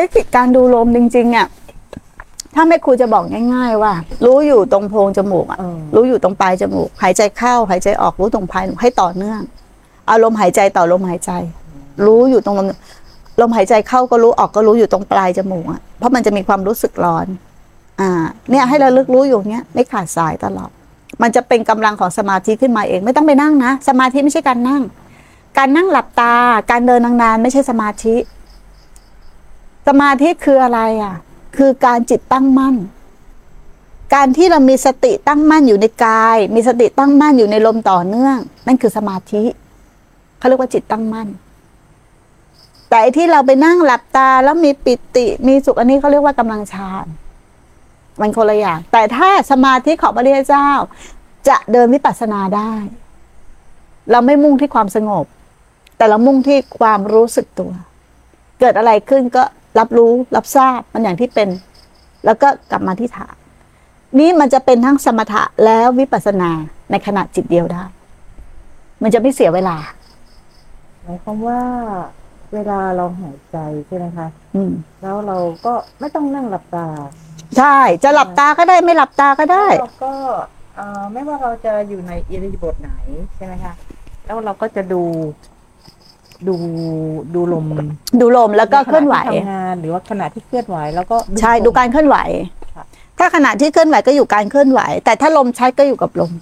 เทคนิคการดูลมจริงๆอ่ะถ้าแม่ครูจะบอกง่ายๆว่ารู้อยู่ตรงโพรงจมูกอ่ะรู้อยู่ตรงปลายจมูกหายใจเข้าหายใจออกรู้ตรงปลายให้ต่อเนื่องเอาลมหายใจต่อลมหายใจรู้อยู่ตรงลมหายใจเข้าก็รู้ออกก็รู้อยู่ตรงปลายจมูกอ่ะเพราะมันจะมีความรู้สึกร้อนเนี่ยให้เราลึกรู้อยู่เนี้ยไม่ขาดสายตลอดมันจะเป็นกำลังของสมาธิขึ้นมาเองไม่ต้องไปนั่งนะสมาธิไม่ใช่การนั่งการนั่งหลับตาการเดินนานๆไม่ใช่สมาธิสมาธิคืออะไรอ่ะคือการจิตตั้งมั่นการที่เรามีสติตั้งมั่นอยู่ในกายมีสติตั้งมั่นอยู่ในลมต่อเนื่องนั่นคือสมาธิเขาเรียกว่าจิตตั้งมั่นแต่ที่เราไปนั่งหลับตาแล้วมีปิติมีสุขอันนี้เขาเรียกว่ากำลังฌานมันคนละอย่างแต่ถ้าสมาธิของพระพุทธเจ้าจะเดินวิปัสสนาได้เราไม่มุ่งที่ความสงบแต่เรามุ่งที่ความรู้สึกตัวเกิดอะไรขึ้นก็รับรู้รับทราบมันอย่างที่เป็นแล้วก็กลับมาที่ฐานนี้มันจะเป็นทั้งสมถะแล้ววิปัสสนาในขณะจิตเดียวได้มันจะไม่เสียเวลาหมายความว่าเวลาเราหายใจใช่ไหมคะแล้วเราก็ไม่ต้องนั่งหลับตาใช่จะหลับตาก็ได้ไม่หลับตาก็ได้เราก็ไม่ว่าเราจะอยู่ในอิริยาบถไหนใช่ไหมคะแล้วเราก็จะดูลมแล้วก็เคลื่อนไหวทำงานหรือว่าขณะที่เคลื่อนไหวแล้วก็ใช่ดูการเคลื่อนไหวถ้าขณะที่เคลื่อนไหวก็อยู่การเคลื่อนไหวแต่ถ้าลมชัดก็อยู่กับลม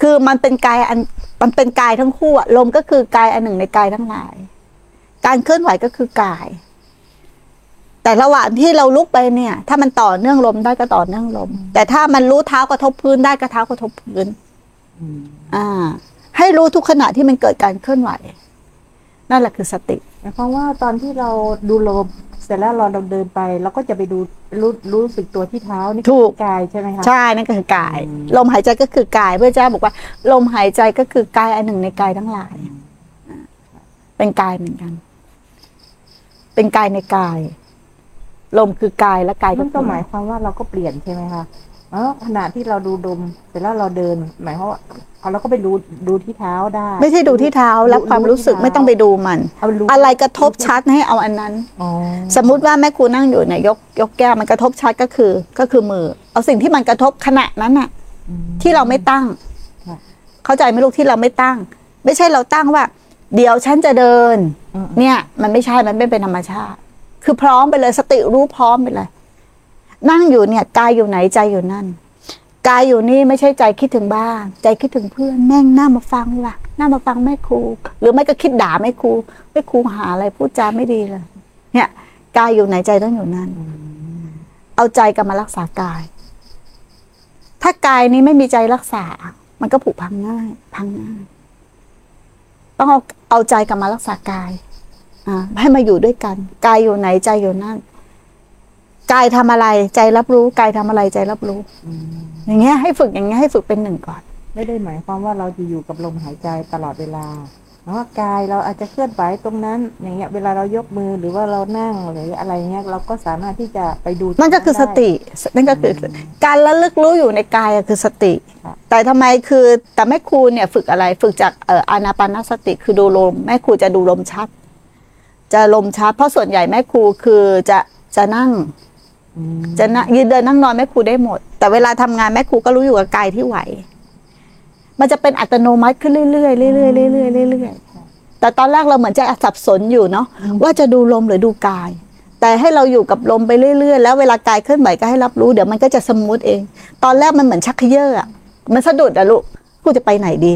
คือมันเป็นกายอันมันเป็นกายทั้งคู่ลมก็คือกายอันหนึ่งในกายทั้งหลายการเคลื่อนไหวก็คือกายแต่ระหว่างที่เราลุกไปเนี่ยถ้ามันต่อเนื่องลมได้ก็ต่อเนื่องลมแต่ถ้ามันรู้เท้ากระทบพื้นได้ก็เท้ากระทบพื้นให้รู้ทุกขณะที่มันเกิดการเคลื่อนไหวนั่นแหละคือสติเพราะว่าตอนที่เราดูลมเสร็จแล้วเราเดินไปเราก็จะไปดูรู้สึกตัวที่เท้านี่คือกายใช่ไหมคะใช่นั่นก็คือกายลมหายใจก็คือกายพระเจ้าบอกว่าลมหายใจก็คือกายอันหนึ่งในกายทั้งหลายเป็นกายเหมือนกันเป็นกายในกายลมคือกายและกายก็หมายความว่าเราก็เปลี่ยนใช่ไหมคะขณะที่เราดูลมเสร็จแล้วเราเดินหมายความว่าเราก็ไปดูที่เท้าได้ไม่ใช่ดูที่เท้ารับความรู้สึกไม่ต้องไปดูมันอะไรกระทบชัดให้เอาอันนั้นสมมุติว่าแม่ครูนั่งอยู่เนี่ยยกแก้วมันกระทบชัดก็คือมือเอาสิ่งที่มันกระทบขณะนั้นน่ะที่เราไม่ตั้งเข้าใจไหมลูกที่เราไม่ตั้งไม่ใช่เราตั้งว่าเดี๋ยวฉันจะเดินเนี่ยมันไม่ใช่มันไม่เป็นธรรมชาติคือพร้อมไปเลยสติรู้พร้อมไปเลยนั่งอยู่เนี่ยกายอยู่ไหนใจอยู่นั่นกายอยู่นี่ไม่ใช่ใจคิดถึงบ้านใจคิดถึงเพื่อนแม่งน่ามาฟังว่ะน่ามาฟังแม่ครูหรือไม่ก็คิดด่าแม่ครูหาอะไรพูดจาไม่ดีเลยเนี่ยกายอยู่ไหนใจต้องอยู่นั่นเอาใจกลับมารักษากายถ้ากายนี้ไม่มีใจรักษามันก็ผุพังง่ายต้องเอาใจกลับมารักษากายให้มาอยู่ด้วยกันกายอยู่ไหนใจอยู่นั่นกายทำอะไรใจรับรู้กายทำอะไรใจรับรู้อย่างเงี้ยให้ฝึกอย่างเงี้ยให้ฝึกเป็นหนึ่งก่อนไม่ได้หมายความว่าเราจะอยู่กับลมหายใจตลอดเวลาเพราะกายเราอาจจะเคลื่อนไหวตรงนั้นอย่างเงี้ยเวลาเรายกมือหรือว่าเรานั่งหรืออะไรเงี้ยเราก็สามารถที่จะไปดูนั่นก็คือสตินั่นก็คือการระลึกรู้อยู่ในกายคือสติแต่ทำไมคือแต่แม่ครูเนี่ยฝึกอะไรฝึกจากอานาปานสติคือดูลมแม่ครูจะดูลมชัดเพราะส่วนใหญ่แม่ครูคือจะนั่งจะนั่งยืนเดินนั่งนอนแม่ครูได้หมดแต่เวลาทำงานแม่ครูก็รู้อยู่กับกายที่ไหวมันจะเป็นอัตโนมัติขึ้นเรื่อยๆแต่ตอนแรกเราเหมือนจะสับสนอยู่เนาะว่าจะดูลมหรือดูกายแต่ให้เราอยู่กับลมไปเรื่อยๆแล้วเวลากายเคลื่อนไหวก็ให้รับรู้เดี๋ยวมันก็จะสมูทเองตอนแรกมันเหมือนชักเขย่อมันสะดุดอะลูกครูจะไปไหนดี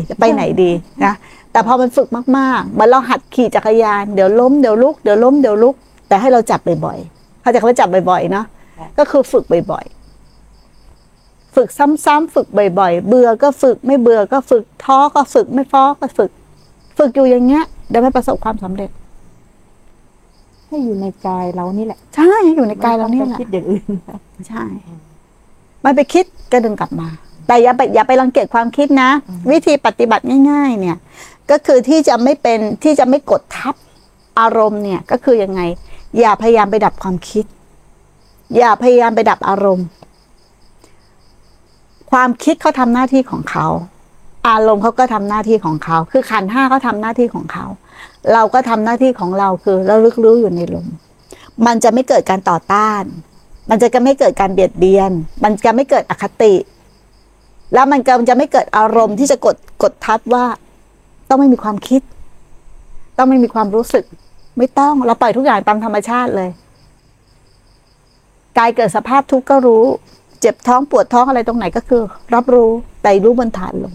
นะแต่พอมันฝึกมากๆมันเราหัดขี่จักรยานเดี๋ยวล้มเดี๋ยวลุกเดี๋ยวล้มเดี๋ยวลุกแต่ให้เราจับบ่อยๆเขาจะเขาจับบ่อยๆเนาะก็คือฝึกบ่อยๆฝึกซ้ำๆฝึกบ่อยๆเบื่อก็ฝึกไม่เบื่อก็ฝึกท้อก็ฝึกไม่ท้อก็ฝึกอยู่อย่างเงี้ยเดี๋ยวมันประสบความสำเร็จให้อยู่ในกายเรานี่แหละใช่อยู่ในกายเรานี่แหละไม่ต้องคิดอย่างอื่นใช่ไม่ไปคิดก็ดึงกลับมาแต่อย่าไปรังเกียจความคิดนะวิธีปฏิบัติง่ายๆเนี่ยก็คือที่จะไม่กดทับอารมณ์เนี่ยก็คือยังไงอย่าพยายามไปดับความคิดอย่าพยายามไปดับอารมณ์ความคิดเขาทำหน้าที่ของเขาอารมณ์เขาก็ทำหน้าที่ของเขาคือขันธ์ 5เขาทำหน้าที่ของเขาเราก็ทำหน้าที่ของเราคือระลึกรู้อยู่ในลม มันจะไม่เกิดการต่อต้านมันจะไม่เกิดการเบียดเบียนมันจะไม่เกิดอคติแล้วมันก็จะไม่เกิดอารมณ์ที่จะกดทับว่าต้องไม่มีความคิดต้องไม่มีความรู้สึกไม่ต้องเราปล่อยทุกอย่างตามธรรมชาติเลยกายเกิดสภาพทุกข์ก็รู้เจ็บท้องปวดท้องอะไรตรงไหนก็คือรับรู้แต่รู้บนฐานลง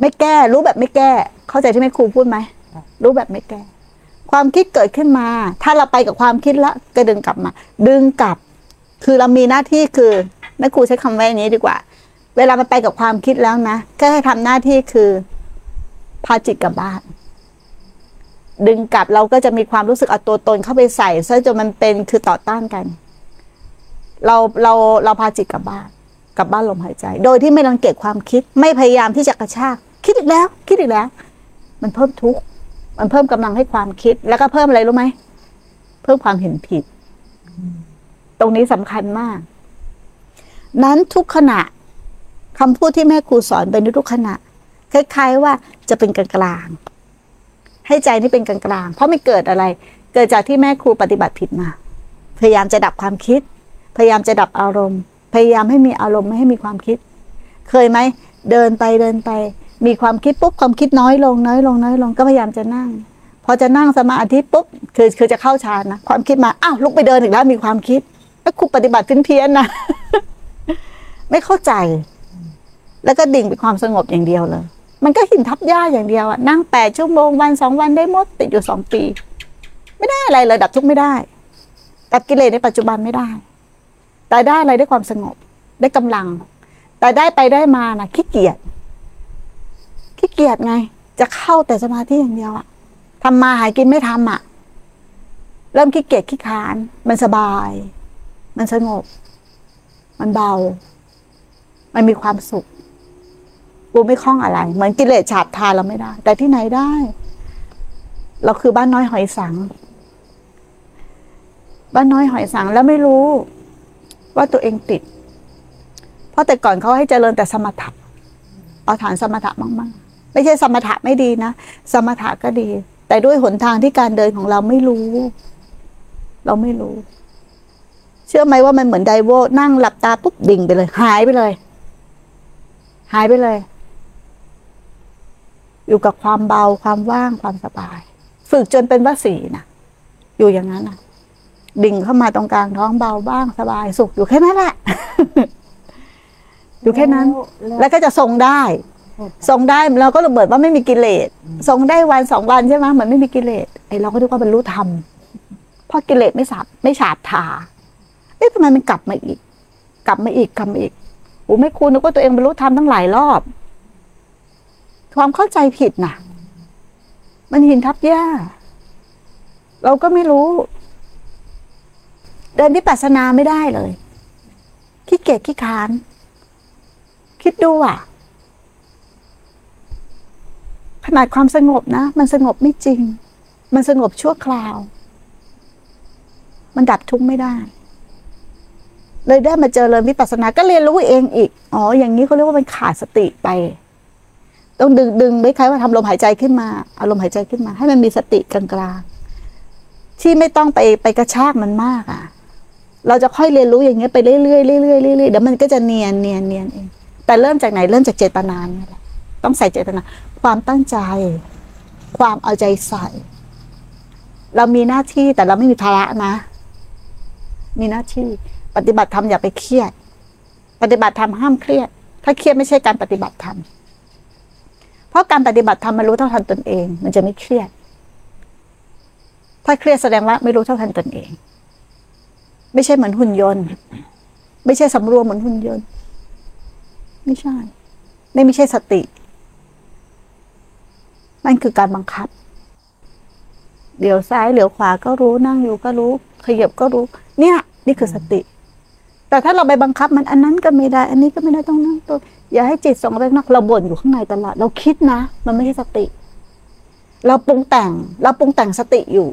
ไม่แก้รู้แบบไม่แก้เข้าใจที่แม่ครูพูดไหมรู้แบบไม่แก้ความคิดเกิดขึ้นมาถ้าเราไปกับความคิดละก็ดึงกลับมาดึงกลับคือเรามีหน้าที่คือแม่ครูใช้คำว่าอย่างนี้ดีกว่าเวลามันไปกับความคิดแล้วนะก็ให้ทำหน้าที่คือพาจิตกลับบ้านดึงกลับเราก็จะมีความรู้สึกเอาตัวตนเข้าไปใส่ซะจนมันเป็นคือต่อต้านกันเราพาจิตกลับบ้านลมหายใจโดยที่ไม่รังเกียจความคิดไม่พยายามที่จะกระชากคิดอีกแล้วมันเพิ่มทุกข์มันเพิ่มกำลังให้ความคิดแล้วก็เพิ่มอะไรรู้ไหมเพิ่มความเห็นผิดตรงนี้สำคัญมากนั้นทุกขณะคำพูดที่แม่ครูสอนเป็นทุกขณะคล้ายๆว่าจะเป็นกลางๆให้ใจนี่เป็นกลางๆเพราะไม่เกิดอะไรเกิดจากที่แม่ครูปฏิบัติผิดมาพยายามจะดับความคิดพยายามจะดับอารมณ์พยายามให้มีอารมณ์ไม่ให้มีความคิดเคยไหมเดินไปมีความคิดปุ๊บความคิดน้อยลงก็พยายามจะนั่งพอจะนั่งสมาธิปุ๊บคือจะเข้าฌานนะความคิดมาอ้าวลุกไปเดินอีกแล้วมีความคิดแล้วครูปฏิบัติเพี้ยนๆนะ ไม่เข้าใจแล้วก็ดิ่งไปความสงบอย่างเดียวเลยมันก็หินทับหญ้าอย่างเดียวอะนั่ง8ชั่วโมงวัน2วันได้หมดติดอยู่2ปีไม่ได้อะไรเลยดับทุกข์ไม่ได้ดับกิเลสในปัจจุบันไม่ได้แต่ได้อะไรได้ความสงบได้กำลังแต่ได้ไปได้มานะขี้เกียจไงจะเข้าแต่สมาธิอย่างเดียวอะทำมาหากินไม่ทำอะเริ่มขี้เกียจขี้ค้านมันสบายมันสงบมันเบามันมีความสุขกูไม่คล้องอะไรเหมือนกิเลสฉาบทาเราไม่ได้แต่ที่ไหนได้เราคือบ้านน้อยหอยสังแล้วไม่รู้ว่าตัวเองติดเพราะแต่ก่อนเขาให้เจริญแต่สมถะเอาฐานสมถะมากๆไม่ใช่สมถะไม่ดีนะสมถะก็ดีแต่ด้วยหนทางที่การเดินของเราไม่รู้เชื่อไหมว่ามันเหมือนไดโว่นั่งหลับตาปุ๊บดิ่งไปเลยหายไปเลยอยู่กับความเบาความว่างความสบายฝึกจนเป็นวสีนะอยู่อย่างนั้นนะดิ่งเข้ามาตรงกลางท้องเบาบ้างสบายสุขอยู่แค่นั้นแหละ อยู่แค่นั้นแล้วก็จะทรงได้เราก็ระเบิดว่าไม่มีกิเลสทรงได้วันสองวันใช่ไหมเหมือนไม่มีกิเลสไอเราก็ดูว่าบรรลุธรรมเพราะกิเลสไม่ฉาบทาเอ๊ะทำไมมันกลับมาอีกโอ้ไม่คุณนึกว่าตัวเองบรรลุธรรมตั้งหลายรอบความเข้าใจผิดน่ะมันหินทับหญ้าเราก็ไม่รู้เดินวิปัสสนาไม่ได้เลยขี้เกียจขี้ค้านคิดดูอ่ะขนาดความสงบนะมันสงบไม่จริงมันสงบชั่วคราวมันดับทุกข์ไม่ได้เลยได้มาเจริญวิปัสสนาก็เรียนรู้เองอีกอ๋ออย่างนี้เขาเรียกว่ามันขาดสติไปต้องดึงไม่คล้ายว่าทำลมหายใจขึ้นมาเอาลมหายใจขึ้นมาให้มันมีสติกลางๆที่ไม่ต้องไปกระชากมันมากอ่ะเราจะค่อยเรียนรู้อย่างเงี้ยไปเรื่อยๆเดี๋ยวมันก็จะเนียนเองแต่เริ่มจากไหนเริ่มจากเจตนาเนี่ยแหละต้องใส่เจตนาความตั้งใจความเอาใจใส่เรามีหน้าที่แต่เราไม่มีภาระนะมีหน้าที่ปฏิบัติธรรมอย่าไปเครียดปฏิบัติธรรมห้ามเครียดถ้าเครียดไม่ใช่การปฏิบัติธรรมเพราะการปฏิบัติธรรมมันรู้เท่าทันตนเองมันจะไม่เครียดถ้าเครียดแสดงว่าไม่รู้เท่าทันตนเองไม่ใช่เหมือนหุ่นยนต์ไม่ใช่สำรวมเหมือนหุ่นยนต์ไม่ใช่ไม่ใช่สตินั่นคือการบังคับเดี๋ยวซ้ายเดี๋ยวขวาก็รู้นั่งอยู่ก็รู้ขยับก็รู้เนี่ยนี่คือสติแต่ถ้าเราไปบังคับมันอันนั้นก็ไม่ได้อันนี้ก็ไม่ได้ต้องนั่งตัวอย่าให้จิตส่งออกไปนอกเราบ่นอยู่ข้างในตลอดเราคิดนะมันไม่ใช่สติเราปรุงแต่งสติอยู่